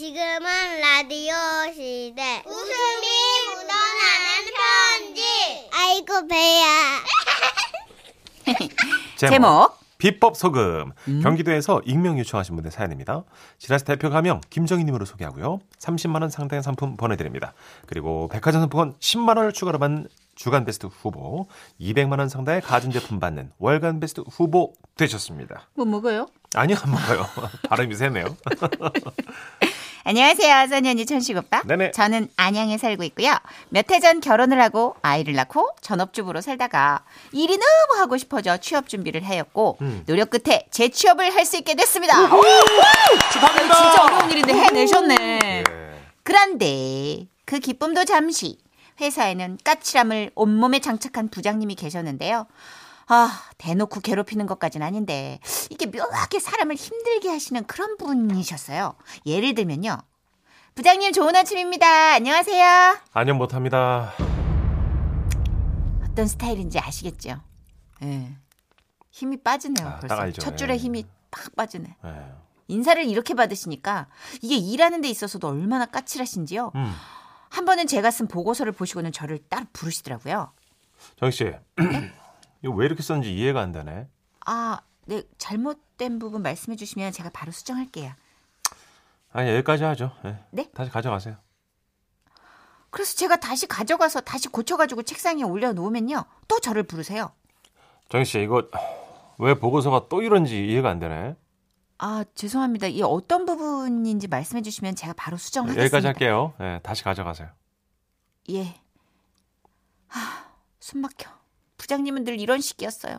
지금은 라디오 시대. 웃음이 묻어나는 편지. 아이고 배야. 제목 비법 소금. 경기도에서 익명 요청하신 분의 사연입니다. 지라스 대표 가명 김정희님으로 소개하고요. 30만 원 상당의 상품 보내드립니다. 그리고 백화점 상품권 10만 원을 추가로 받는 주간 베스트 후보, 200만 원 상당의 가전제품 받는 월간 베스트 후보 되셨습니다. 뭐 먹어요? 아니요, 안 먹어요. 발음이 세네요. 안녕하세요. 전현희 천식 오빠. 네네. 저는 안양에 살고 있고요. 몇 해 전 결혼을 하고 아이를 낳고 전업주부로 살다가 일이 너무 하고 싶어져 취업 준비를 하였고 노력 끝에 재취업을 할 수 있게 됐습니다. 축하합니다. 진짜 어려운 일인데 해내셨네. 예. 그런데 그 기쁨도 잠시 회사에는 까칠함을 온몸에 장착한 부장님이 계셨는데요. 아, 대놓고 괴롭히는 것까지는 아닌데 이게 묘하게 사람을 힘들게 하시는 그런 분이셨어요. 예를 들면요. 부장님 좋은 아침입니다. 안녕하세요. 안녕 못합니다. 어떤 스타일인지 아시겠죠? 예. 힘이 빠지네요. 아, 벌써 첫 줄에 힘이 팍 빠지네. 예. 인사를 이렇게 받으시니까 이게 일하는 데 있어서도 얼마나 까칠하신지요. 한 번은 제가 쓴 보고서를 보시고는 저를 따로 부르시더라고요. 정희씨. 이거 왜 이렇게 썼는지 이해가 안 되네. 아, 네. 잘못된 부분 말씀해 주시면 제가 바로 수정할게요. 아니, 여기까지 하죠. 네? 네? 다시 가져가세요. 그래서 제가 다시 가져가서 다시 고쳐가지고 책상에 올려놓으면요. 또 저를 부르세요. 정희 씨, 이거 왜 보고서가 또 이런지 이해가 안 되네. 아, 죄송합니다. 이 어떤 부분인지 말씀해 주시면 제가 바로 수정하겠습니다. 여기까지 할게요. 네, 다시 가져가세요. 예. 아, 숨 막혀. 부장님은 늘 이런 식이었어요.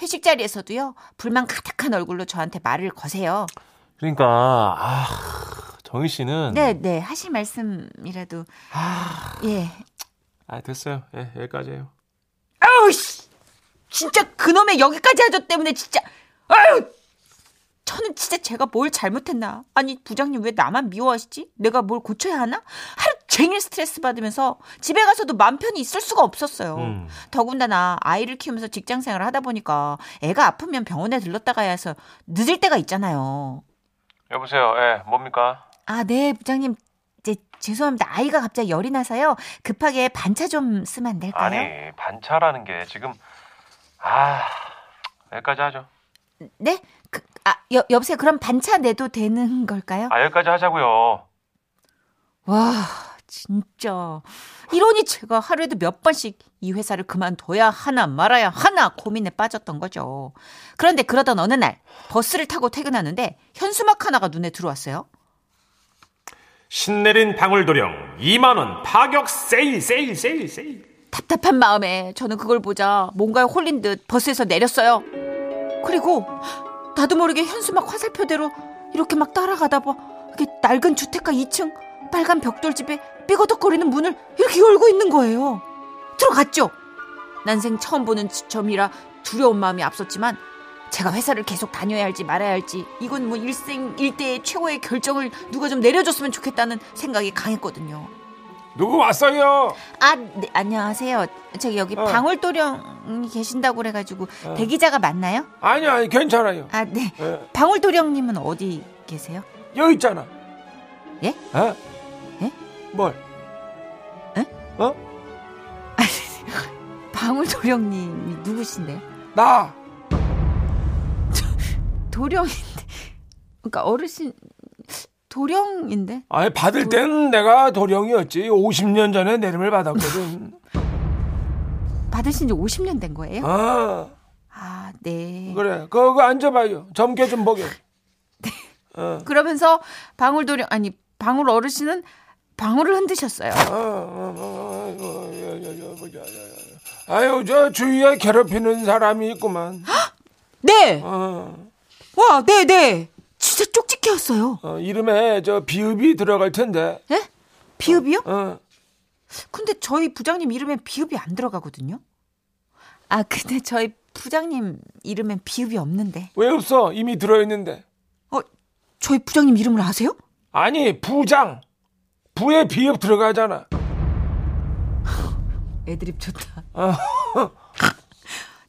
회식 자리에서도요. 불만 가득한 얼굴로 저한테 말을 거세요. 그러니까 정희 씨는 네 하실 말씀이라도 예. 아 됐어요. 예, 여기까지예요. 아우 씨, 진짜 그놈의 여기까지 하죠 때문에 진짜 아유. 저는 진짜 제가 뭘 잘못했나? 아니 부장님 왜 나만 미워하시지? 내가 뭘 고쳐야 하나? 하루 종일 스트레스 받으면서 집에 가서도 마음 편히 있을 수가 없었어요. 더군다나 아이를 키우면서 직장생활을 하다 보니까 애가 아프면 병원에 들렀다 가야 해서 늦을 때가 있잖아요. 여보세요. 예, 뭡니까? 아, 네 부장님. 죄송합니다. 아이가 갑자기 열이 나서요. 급하게 반차 좀 쓰면 안 될까요? 아니 반차라는 게 지금 여기까지 하죠. 네? 여보세요. 그럼 반차 내도 되는 걸까요? 아, 여기까지 하자고요. 와, 진짜. 이러니 제가 하루에도 몇 번씩 이 회사를 그만둬야 하나 말아야 하나 고민에 빠졌던 거죠. 그런데 그러던 어느 날 버스를 타고 퇴근하는데 현수막 하나가 눈에 들어왔어요. 신내린 방울도령 2만원 파격 세일. 답답한 마음에 저는 그걸 보자 뭔가에 홀린 듯 버스에서 내렸어요. 그리고 나도 모르게 현수막 화살표대로 이렇게 막 따라가다 봐 이게 낡은 주택가 2층 빨간 벽돌집에 삐거덕거리는 문을 이렇게 열고 있는 거예요. 들어갔죠. 난생 처음 보는 점이라 두려운 마음이 앞섰지만 제가 회사를 계속 다녀야 할지 말아야 할지 이건 뭐 일생일대의 최고의 결정을 누가 좀 내려줬으면 좋겠다는 생각이 강했거든요. 누구 왔어요? 아, 네, 안녕하세요. 저기 여기 방울도령이 계신다고 그래가지고 대기자가 맞나요? 아니요, 괜찮아요. 아, 네. 방울도령님은 어디 계세요? 여기 있잖아. 예? 어? 예? 뭘? 예? 어? 방울도령님이 누구신데요? 나. 도령인데, 그러니까 어르신. 도령인데? 아니 받을 땐 내가 도령이었지. 50년 전에 내림을 받았거든. 받으신 지 50년 된 거예요? 아, 네. 그래, 그거 앉아봐요. 젊게 좀 보게. 네. 그러면서 방울 어르신은 방울을 흔드셨어요. 아유, 저 주위에 괴롭히는 사람이 있구만. 네. 와, 네. 진짜 쪽집게였어요. 이름에 저 비읍이 들어갈 텐데. 예? 비읍이요? 근데 저희 부장님 이름에 비읍이 안 들어가거든요. 아, 근데 저희 부장님 이름엔 비읍이 없는데. 왜 없어? 이미 들어있는데. 저희 부장님 이름을 아세요? 아니, 부장. 부에 비읍 들어가잖아. 애드립 좋다.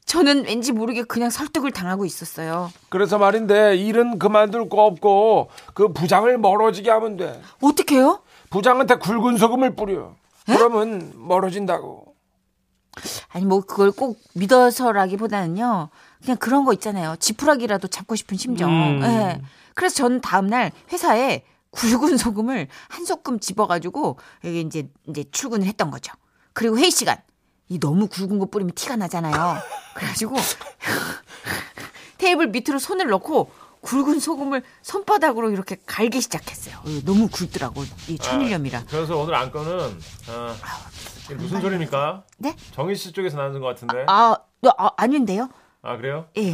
저는 왠지 모르게 그냥 설득을 당하고 있었어요. 그래서 말인데 일은 그만둘 거 없고 그 부장을 멀어지게 하면 돼. 어떻게 해요? 부장한테 굵은 소금을 뿌려. 에? 그러면 멀어진다고. 아니 뭐 그걸 꼭 믿어서라기보다는요. 그냥 그런 거 있잖아요. 지푸라기라도 잡고 싶은 심정. 네. 그래서 전 다음날 회사에 굵은 소금을 한 소금 집어가지고 여기 이제 출근을 했던 거죠. 그리고 회의 시간. 이 너무 굵은 거 뿌리면 티가 나잖아요. 그래가지고 테이블 밑으로 손을 넣고 굵은 소금을 손바닥으로 이렇게 갈기 시작했어요. 너무 굵더라고. 이 천일염이라. 그래서 오늘 안건은 무슨 소리입니까? 네? 정희 씨 쪽에서 나는 것 같은데. 아닌데요? 아 그래요? 예. 네.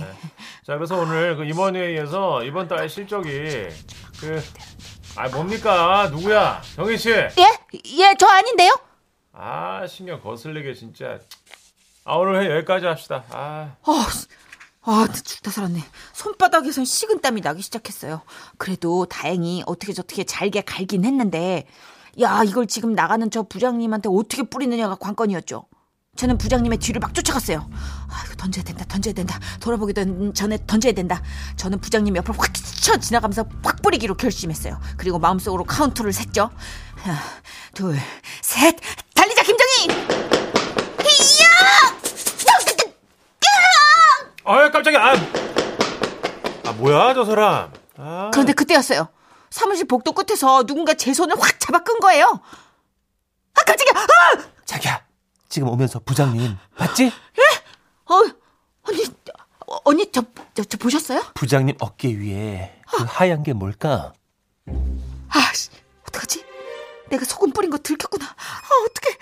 자 그래서 오늘 그 임원회의에서 이번 달 실적이 뭡니까? 누구야? 정희 씨? 예, 저 아닌데요? 아 신경 거슬리게 진짜. 아 오늘 여기까지 합시다. 죽다 살았네. 손바닥에선 식은땀이 나기 시작했어요. 그래도 다행히 어떻게 저렇게 잘게 갈긴 했는데 야 이걸 지금 나가는 저 부장님한테 어떻게 뿌리느냐가 관건이었죠. 저는 부장님의 뒤를 막 쫓아갔어요. 아 이거 던져야 된다. 돌아보기 전에 던져야 된다. 저는 부장님 옆으로 확 스쳐 지나가면서 확 뿌리기로 결심했어요. 그리고 마음속으로 카운트를 셌죠. 하나 둘 셋 달리자 김정희. 아유 깜짝이야. 뭐야 저 사람. 그런데 그때였어요. 사무실 복도 끝에서 누군가 제 손을 확 잡아 끈 거예요. 아 깜짝이야. 자기야 지금 오면서 부장님 봤지? 예? 언니 저 보셨어요? 부장님 어깨 위에 그 하얀 게 뭘까? 아씨 어떡하지? 내가 소금 뿌린 거 들켰구나. 어떡해.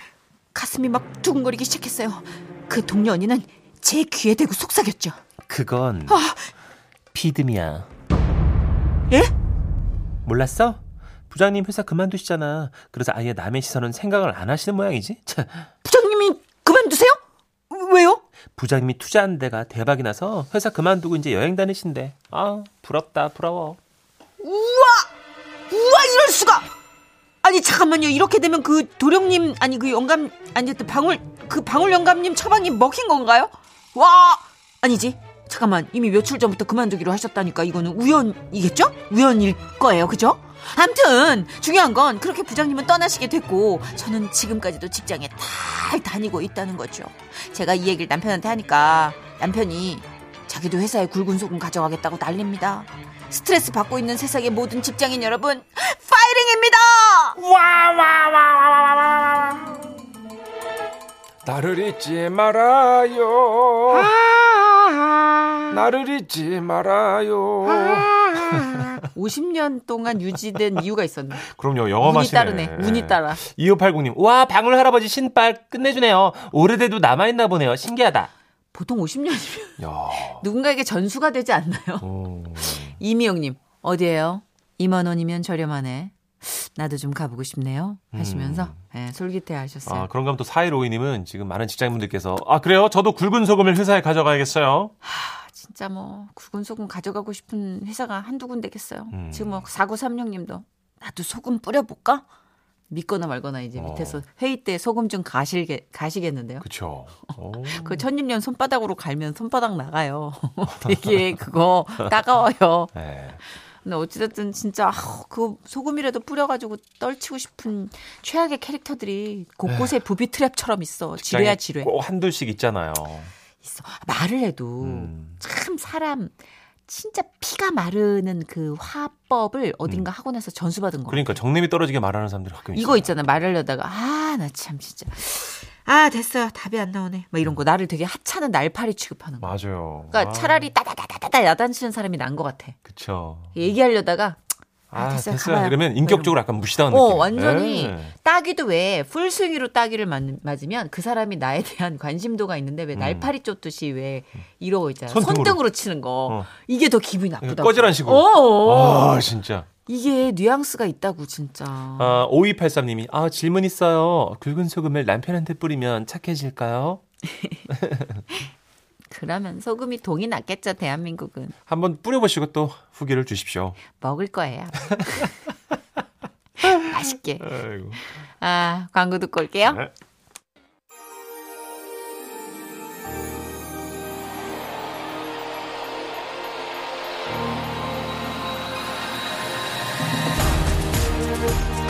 가슴이 막 두근거리기 시작했어요. 그 동료 언니는 제 귀에 대고 속삭였죠. 그건 비듬이야. 예? 몰랐어? 부장님 회사 그만두시잖아. 그래서 아예 남의 시선은 생각을 안 하시는 모양이지? 참. 부장님이 그만두세요? 왜요? 부장님이 투자한 데가 대박이 나서 회사 그만두고 이제 여행 다니신대. 아 부럽다 부러워. 우와 이럴 수가. 아니 잠깐만요. 이렇게 되면 그 도령님 아니 그 영감 아니 방울 영감님 처방이 먹힌 건가요? 와 아니지 잠깐만 이미 며칠 전부터 그만두기로 하셨다니까 이거는 우연이겠죠? 우연일 거예요 그죠? 암튼 중요한 건 그렇게 부장님은 떠나시게 됐고 저는 지금까지도 직장에 잘 다니고 있다는 거죠. 제가 이 얘기를 남편한테 하니까 남편이 자기도 회사에 굵은 소금 가져가겠다고 난립니다. 스트레스 받고 있는 세상의 모든 직장인 여러분 파이팅입니다. 와와와와와와와 나를 잊지 말아요. 나를 잊지 말아요. 50년 동안 유지된 이유가 있었네. 그럼요. 영험하시네. 운이 따르네. 운이 따라. 2580님. 와 방울 할아버지 신발 끝내주네요. 오래돼도 남아있나 보네요. 신기하다. 보통 50년이면 누군가에게 전수가 되지 않나요? 이미영님. 어디예요? 2만 원이면 저렴하네. 나도 좀 가보고 싶네요 하시면서 솔깃해 하셨어요. 아, 그런가 하면 또 4152님은 지금 많은 직장인분들께서 그래요? 저도 굵은 소금을 회사에 가져가야겠어요. 진짜 뭐 굵은 소금 가져가고 싶은 회사가 한두 군데겠어요. 지금 뭐 4936님도 나도 소금 뿌려볼까? 믿거나 말거나 이제 밑에서 회의 때 소금 좀 가시겠는데요. 그렇죠. 그 천일염 손바닥으로 갈면 손바닥 나가요. 되게 그거 따가워요. 네. 근데 어찌됐든 진짜 그 소금이라도 뿌려가지고 떨치고 싶은 최악의 캐릭터들이 곳곳에 부비트랩처럼 있어. 지뢰야 지뢰. 꼭 한둘씩 있잖아요. 있어. 말을 해도 참 사람 진짜 피가 마르는 그 화법을 어딘가 하고 나서 전수받은 거. 그러니까 정냄이 떨어지게 말하는 사람들이 가끔 있어요. 이거 있잖아. 말하려다가 나 참 진짜. 됐어요. 답이 안 나오네. 막 이런 거. 나를 되게 하찮은 날파리 취급하는 거. 맞아요. 그러니까 차라리 따다다다다 야단치는 사람이 난 것 같아. 그쵸. 얘기하려다가 됐어요. 그러면 인격적으로 약간 무시당하는 느낌. 완전히 따기도 왜 풀스윙으로 따기를 맞으면 그 사람이 나에 대한 관심도가 있는데 왜 날파리 쫓듯이 왜 이러고 있잖아요. 손등으로 치는 거. 이게 더 기분이 나쁘다고. 꺼지란 식으로. 진짜. 이게 뉘앙스가 있다고 진짜. 5283님이 질문 있어요. 굵은 소금을 남편한테 뿌리면 착해질까요? 그러면 소금이 동이 났겠죠. 대한민국은. 한번 뿌려보시고 또 후기를 주십시오. 먹을 거예요. 맛있게. 아이고. 광고 듣고 올게요. 네.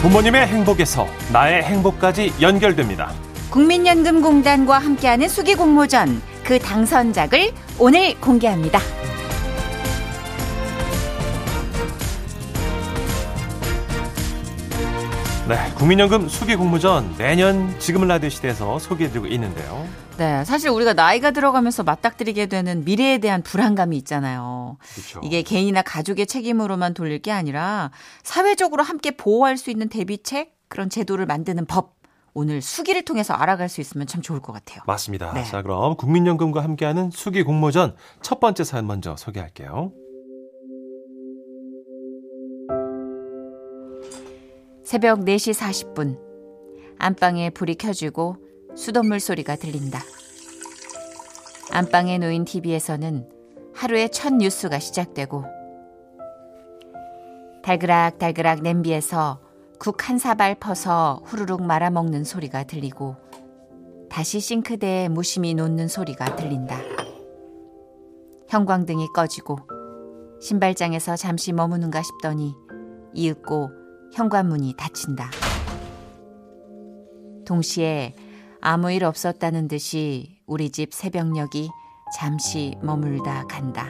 부모님의 행복에서 나의 행복까지 연결됩니다. 국민연금공단과 함께하는 수기공모전, 그 당선작을 오늘 공개합니다. 네, 국민연금 수기공모전 매년 지금을 라디오 시대에서 소개해드리고 있는데요. 네, 사실 우리가 나이가 들어가면서 맞닥뜨리게 되는 미래에 대한 불안감이 있잖아요. 그렇죠. 이게 개인이나 가족의 책임으로만 돌릴 게 아니라 사회적으로 함께 보호할 수 있는 대비책, 그런 제도를 만드는 법, 오늘 수기를 통해서 알아갈 수 있으면 참 좋을 것 같아요. 맞습니다. 네. 자, 그럼 국민연금과 함께하는 수기공모전 첫 번째 사연 먼저 소개할게요. 새벽 4시 40분, 안방에 불이 켜지고 수돗물 소리가 들린다. 안방에 놓인 TV에서는 하루의 첫 뉴스가 시작되고, 달그락달그락 냄비에서 국 한 사발 퍼서 후루룩 말아먹는 소리가 들리고, 다시 싱크대에 무심히 놓는 소리가 들린다. 형광등이 꺼지고 신발장에서 잠시 머무는가 싶더니 이윽고 현관문이 닫힌다. 동시에 아무 일 없었다는 듯이 우리 집 새벽녘이 잠시 머물다 간다.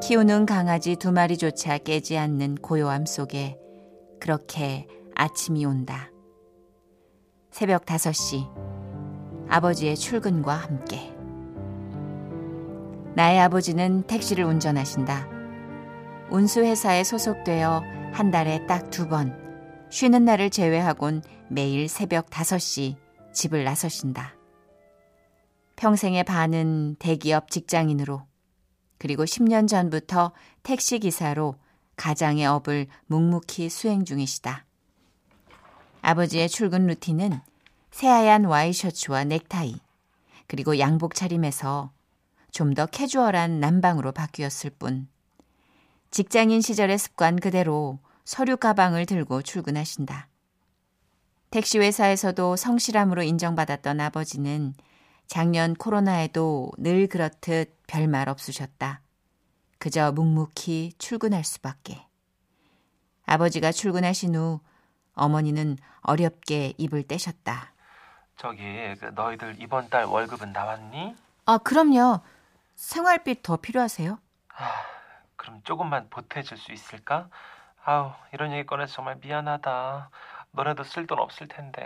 키우는 강아지 2마리조차 깨지 않는 고요함 속에 그렇게 아침이 온다. 새벽 5시, 아버지의 출근과 함께. 나의 아버지는 택시를 운전하신다. 운수회사에 소속되어 한 달에 딱 2번, 쉬는 날을 제외하곤 매일 새벽 5시 집을 나서신다. 평생의 반은 대기업 직장인으로, 그리고 10년 전부터 택시기사로 가장의 업을 묵묵히 수행 중이시다. 아버지의 출근 루틴은 새하얀 와이셔츠와 넥타이, 그리고 양복 차림에서 좀 더 캐주얼한 남방으로 바뀌었을 뿐, 직장인 시절의 습관 그대로 서류 가방을 들고 출근하신다. 택시 회사에서도 성실함으로 인정받았던 아버지는 작년 코로나에도 늘 그렇듯 별말 없으셨다. 그저 묵묵히 출근할 수밖에. 아버지가 출근하신 후 어머니는 어렵게 입을 떼셨다. 저기, 너희들 이번 달 월급은 나왔니? 아, 그럼요. 생활비 더 필요하세요? 그럼 조금만 보태줄 수 있을까? 아우, 이런 얘기 꺼내서 정말 미안하다. 너네도 쓸 돈 없을 텐데.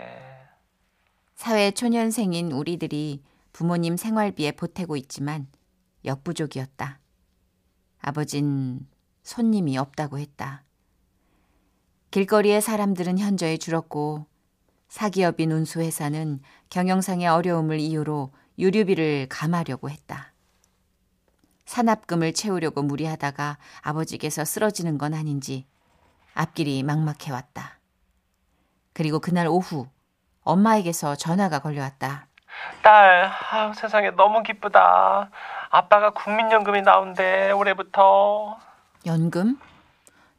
사회 초년생인 우리들이 부모님 생활비에 보태고 있지만 역부족이었다. 아버진 손님이 없다고 했다. 길거리의 사람들은 현저히 줄었고, 사기업인 운수회사는 경영상의 어려움을 이유로 유류비를 감하려고 했다. 산업금을 채우려고 무리하다가 아버지께서 쓰러지는 건 아닌지 앞길이 막막해왔다. 그리고 그날 오후 엄마에게서 전화가 걸려왔다. 딸, 아우, 세상에 너무 기쁘다. 아빠가 국민연금이 나온대, 올해부터. 연금?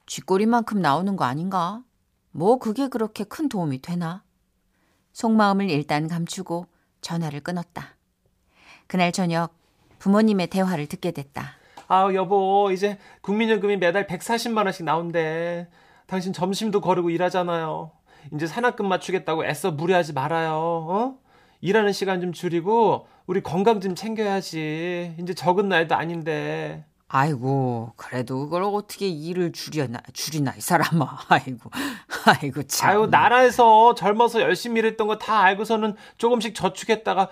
쥐꼬리만큼 나오는 거 아닌가? 뭐 그게 그렇게 큰 도움이 되나? 속마음을 일단 감추고 전화를 끊었다. 그날 저녁 부모님의 대화를 듣게 됐다. 아, 여보, 이제 국민연금이 매달 140만 원씩 나온대. 당신 점심도 거르고 일하잖아요. 이제 산학금 맞추겠다고 애써 무리하지 말아요. 어? 일하는 시간 좀 줄이고 우리 건강 좀 챙겨야지. 이제 적은 나이도 아닌데. 아이고, 그래도 그걸 어떻게 일을 줄이나 이 사람아. 아이고 참. 아유, 나라에서 젊어서 열심히 일했던 거 다 알고서는 조금씩 저축했다가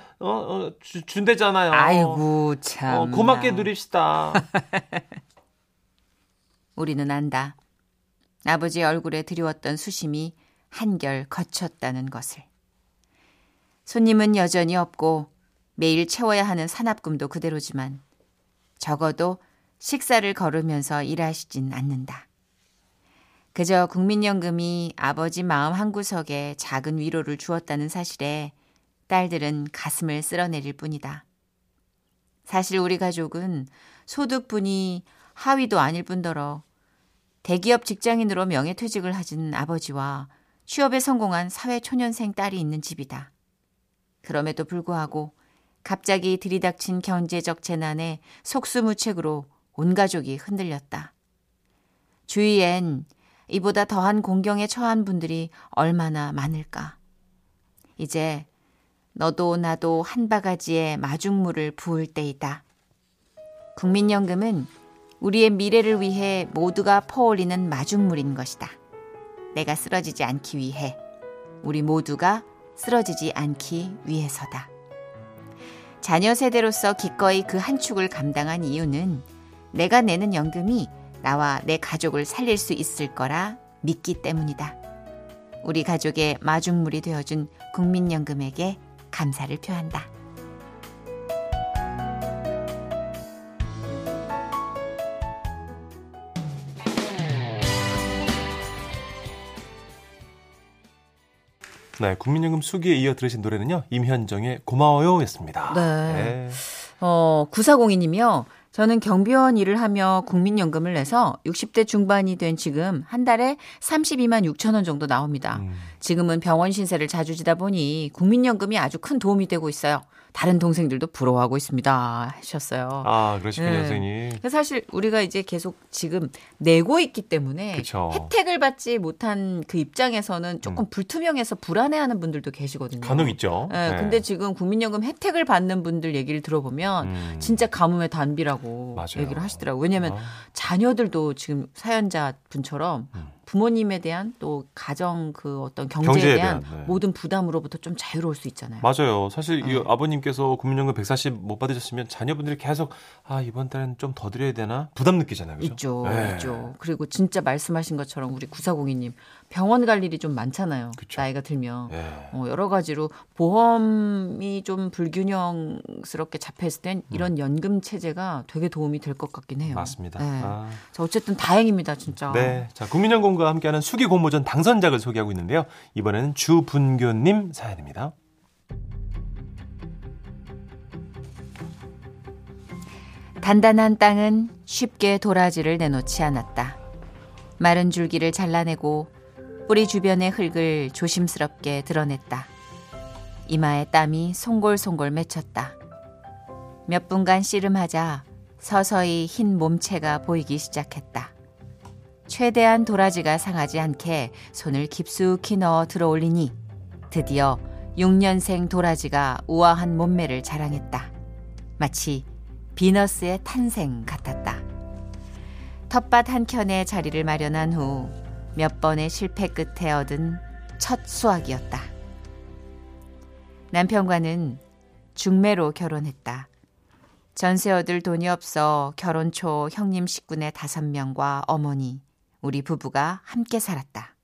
준대잖아요. 아이고 참. 고맙게 누립시다. 우리는 안다. 아버지의 얼굴에 드리웠던 수심이 한결 거쳤다는 것을. 손님은 여전히 없고 매일 채워야 하는 산업금도 그대로지만 적어도 식사를 거르면서 일하시진 않는다. 그저 국민연금이 아버지 마음 한구석에 작은 위로를 주었다는 사실에 딸들은 가슴을 쓸어내릴 뿐이다. 사실 우리 가족은 소득분이 하위도 아닐 뿐더러 대기업 직장인으로 명예퇴직을 하신 아버지와 취업에 성공한 사회초년생 딸이 있는 집이다. 그럼에도 불구하고 갑자기 들이닥친 경제적 재난에 속수무책으로 온 가족이 흔들렸다. 주위엔 이보다 더한 공경에 처한 분들이 얼마나 많을까. 이제 너도 나도 한 바가지에 마중물을 부을 때이다. 국민연금은 우리의 미래를 위해 모두가 퍼올리는 마중물인 것이다. 내가 쓰러지지 않기 위해, 우리 모두가 쓰러지지 않기 위해서다. 자녀 세대로서 기꺼이 그 한 축을 감당한 이유는 내가 내는 연금이 나와 내 가족을 살릴 수 있을 거라 믿기 때문이다. 우리 가족의 마중물이 되어준 국민연금에게 감사를 표한다. 네, 국민연금 수기에 이어 들으신 노래는요, 임현정의 고마워요 였습니다. 네. 9402님이요. 저는 경비원 일을 하며 국민연금을 내서 60대 중반이 된 지금 한 달에 32만 6천 원 정도 나옵니다. 지금은 병원 신세를 자주 지다 보니 국민연금이 아주 큰 도움이 되고 있어요. 다른 동생들도 부러워하고 있습니다 하셨어요. 아, 그러시군요. 네. 선생님. 사실 우리가 이제 계속 지금 내고 있기 때문에, 그쵸, 혜택을 받지 못한 그 입장에서는 조금 불투명해서 불안해하는 분들도 계시거든요. 간혹 있죠. 네. 네. 근데 지금 국민연금 혜택을 받는 분들 얘기를 들어보면 진짜 가뭄의 단비라고, 맞아요, 얘기를 하시더라고요. 왜냐하면 자녀들도 지금 사연자 분처럼 부모님에 대한 또 가정 그 어떤 경제에 대한 네, 모든 부담으로부터 좀 자유로울 수 있잖아요. 맞아요. 사실 이 아버님께서 국민연금 140 못 받으셨으면 자녀분들이 계속 아, 이번 달엔 좀 더 드려야 되나 부담 느끼잖아요. 그렇죠? 있죠. 네. 있죠. 그리고 진짜 말씀하신 것처럼 우리 9402님 병원 갈 일이 좀 많잖아요. 그쵸. 나이가 들면. 네. 여러 가지로 보험이 좀 불균형스럽게 잡혔을 땐 이런 연금 체제가 되게 도움이 될 것 같긴 해요. 맞습니다. 네. 아. 자, 어쨌든 다행입니다. 진짜. 네. 자, 국민연금 과 함께하는 수기 공모전 당선작을 소개하고 있는데요. 이번에는 주분교님 사연입니다. 단단한 땅은 쉽게 도라지를 내놓지 않았다. 마른 줄기를 잘라내고 뿌리 주변의 흙을 조심스럽게 드러냈다. 이마에 땀이 송골송골 맺혔다. 몇 분간 씨름하자 서서히 흰 몸체가 보이기 시작했다. 최대한 도라지가 상하지 않게 손을 깊숙이 넣어 들어올리니 드디어 6년생 도라지가 우아한 몸매를 자랑했다. 마치 비너스의 탄생 같았다. 텃밭 한켠에 자리를 마련한 후 몇 번의 실패 끝에 얻은 첫 수확이었다. 남편과는 중매로 결혼했다. 전세 얻을 돈이 없어 결혼 초 형님 식구네 5명과 어머니, 우리 부부가 함께 살았다.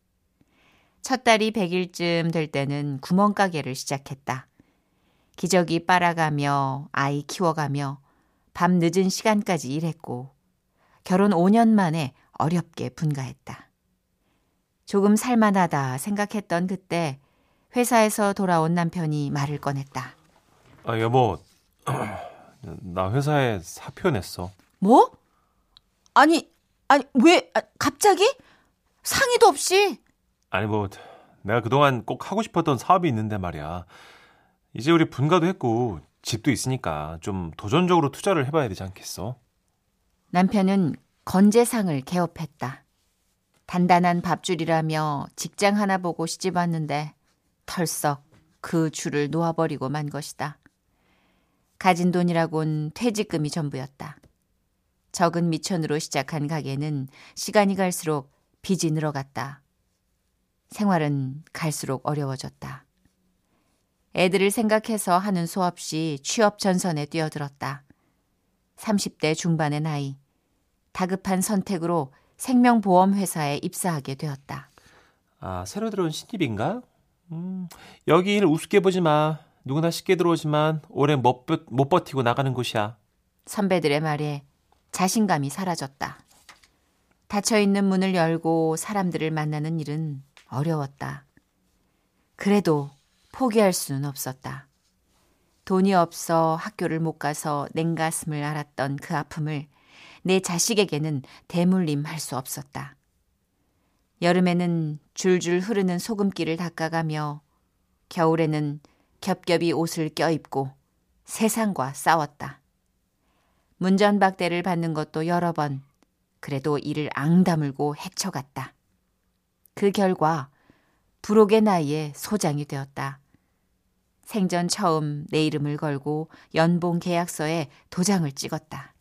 첫 달이 100일쯤 될 때는 구멍가게를 시작했다. 기저귀 빨아가며 아이 키워가며 밤 늦은 시간까지 일했고 결혼 5년 만에 어렵게 분가했다. 조금 살만하다 생각했던 그때 회사에서 돌아온 남편이 말을 꺼냈다. 아, 여보, 나 회사에 사표 냈어. 뭐? 아니 왜 갑자기? 상의도 없이? 아니 뭐 내가 그동안 꼭 하고 싶었던 사업이 있는데 말이야. 이제 우리 분가도 했고 집도 있으니까 좀 도전적으로 투자를 해봐야 되지 않겠어? 남편은 건재상을 개업했다. 단단한 밥줄이라며 직장 하나 보고 시집 왔는데 털썩 그 줄을 놓아버리고 만 것이다. 가진 돈이라곤 퇴직금이 전부였다. 적은 미천으로 시작한 가게는 시간이 갈수록 빚이 늘어갔다. 생활은 갈수록 어려워졌다. 애들을 생각해서 하는 수 없이 취업 전선에 뛰어들었다. 30대 중반의 나이, 다급한 선택으로 생명보험회사에 입사하게 되었다. 아, 새로 들어온 신입인가? 여기 일 우습게 보지 마. 누구나 쉽게 들어오지만 오래 못 버티고 나가는 곳이야. 선배들의 말에 자신감이 사라졌다. 닫혀있는 문을 열고 사람들을 만나는 일은 어려웠다. 그래도 포기할 수는 없었다. 돈이 없어 학교를 못 가서 냉가슴을 앓았던 그 아픔을 내 자식에게는 대물림할 수 없었다. 여름에는 줄줄 흐르는 소금기를 닦아가며 겨울에는 겹겹이 옷을 껴입고 세상과 싸웠다. 문전박대를 받는 것도 여러 번, 그래도 이를 앙다물고 헤쳐갔다. 그 결과 불혹의 나이에 소장이 되었다. 생전 처음 내 이름을 걸고 연봉 계약서에 도장을 찍었다.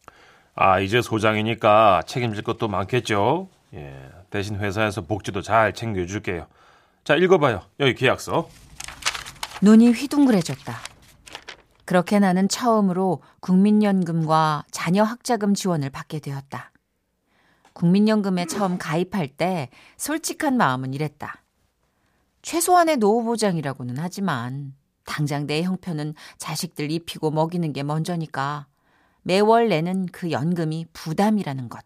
아, 이제 소장이니까 책임질 것도 많겠죠. 예, 대신 회사에서 복지도 잘 챙겨줄게요. 자, 읽어봐요. 여기 계약서. 눈이 휘둥그레졌다. 그렇게 나는 처음으로 국민연금과 자녀학자금 지원을 받게 되었다. 국민연금에 처음 가입할 때 솔직한 마음은 이랬다. 최소한의 노후보장이라고는 하지만 당장 내 형편은 자식들 입히고 먹이는 게 먼저니까 매월 내는 그 연금이 부담이라는 것.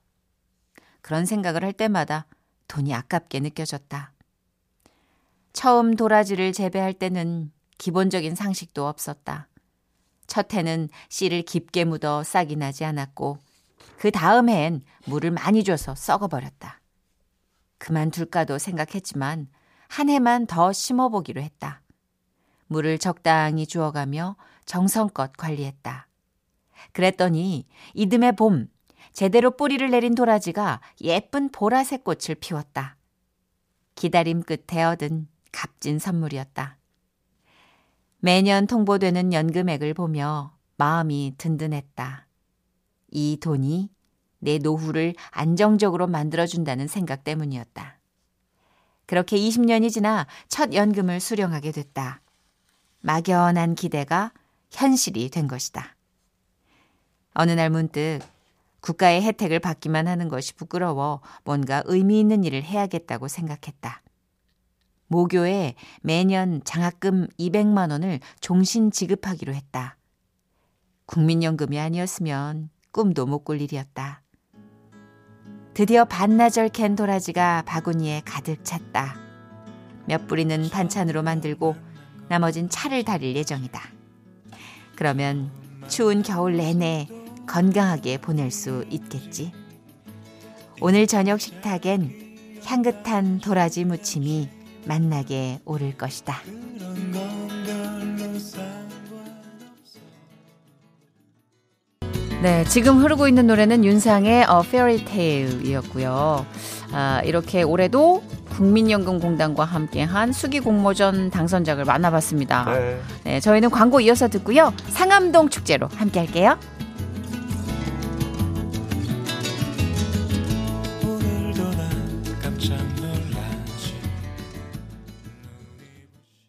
그런 생각을 할 때마다 돈이 아깝게 느껴졌다. 처음 도라지를 재배할 때는 기본적인 상식도 없었다. 첫 해는 씨를 깊게 묻어 싹이 나지 않았고 그 다음 해엔 물을 많이 줘서 썩어버렸다. 그만둘까도 생각했지만 한 해만 더 심어보기로 했다. 물을 적당히 주어가며 정성껏 관리했다. 그랬더니 이듬해 봄 제대로 뿌리를 내린 도라지가 예쁜 보라색 꽃을 피웠다. 기다림 끝에 얻은 값진 선물이었다. 매년 통보되는 연금액을 보며 마음이 든든했다. 이 돈이 내 노후를 안정적으로 만들어준다는 생각 때문이었다. 그렇게 20년이 지나 첫 연금을 수령하게 됐다. 막연한 기대가 현실이 된 것이다. 어느 날 문득 국가의 혜택을 받기만 하는 것이 부끄러워 뭔가 의미 있는 일을 해야겠다고 생각했다. 모교에 매년 장학금 200만 원을 종신 지급하기로 했다. 국민연금이 아니었으면 꿈도 못 꿀 일이었다. 드디어 반나절 캔 도라지가 바구니에 가득 찼다. 몇 뿌리는 반찬으로 만들고 나머진 차를 달일 예정이다. 그러면 추운 겨울 내내 건강하게 보낼 수 있겠지. 오늘 저녁 식탁엔 향긋한 도라지 무침이 만나게 오를 것이다. 네, 지금 흐르고 있는 노래는 윤상의 A Fairy Tale이었고요. 아, 이렇게 올해도 국민연금공단과 함께한 수기공모전 당선작을 만나봤습니다. 네, 저희는 광고 이어서 듣고요. 상암동 축제로 함께할게요.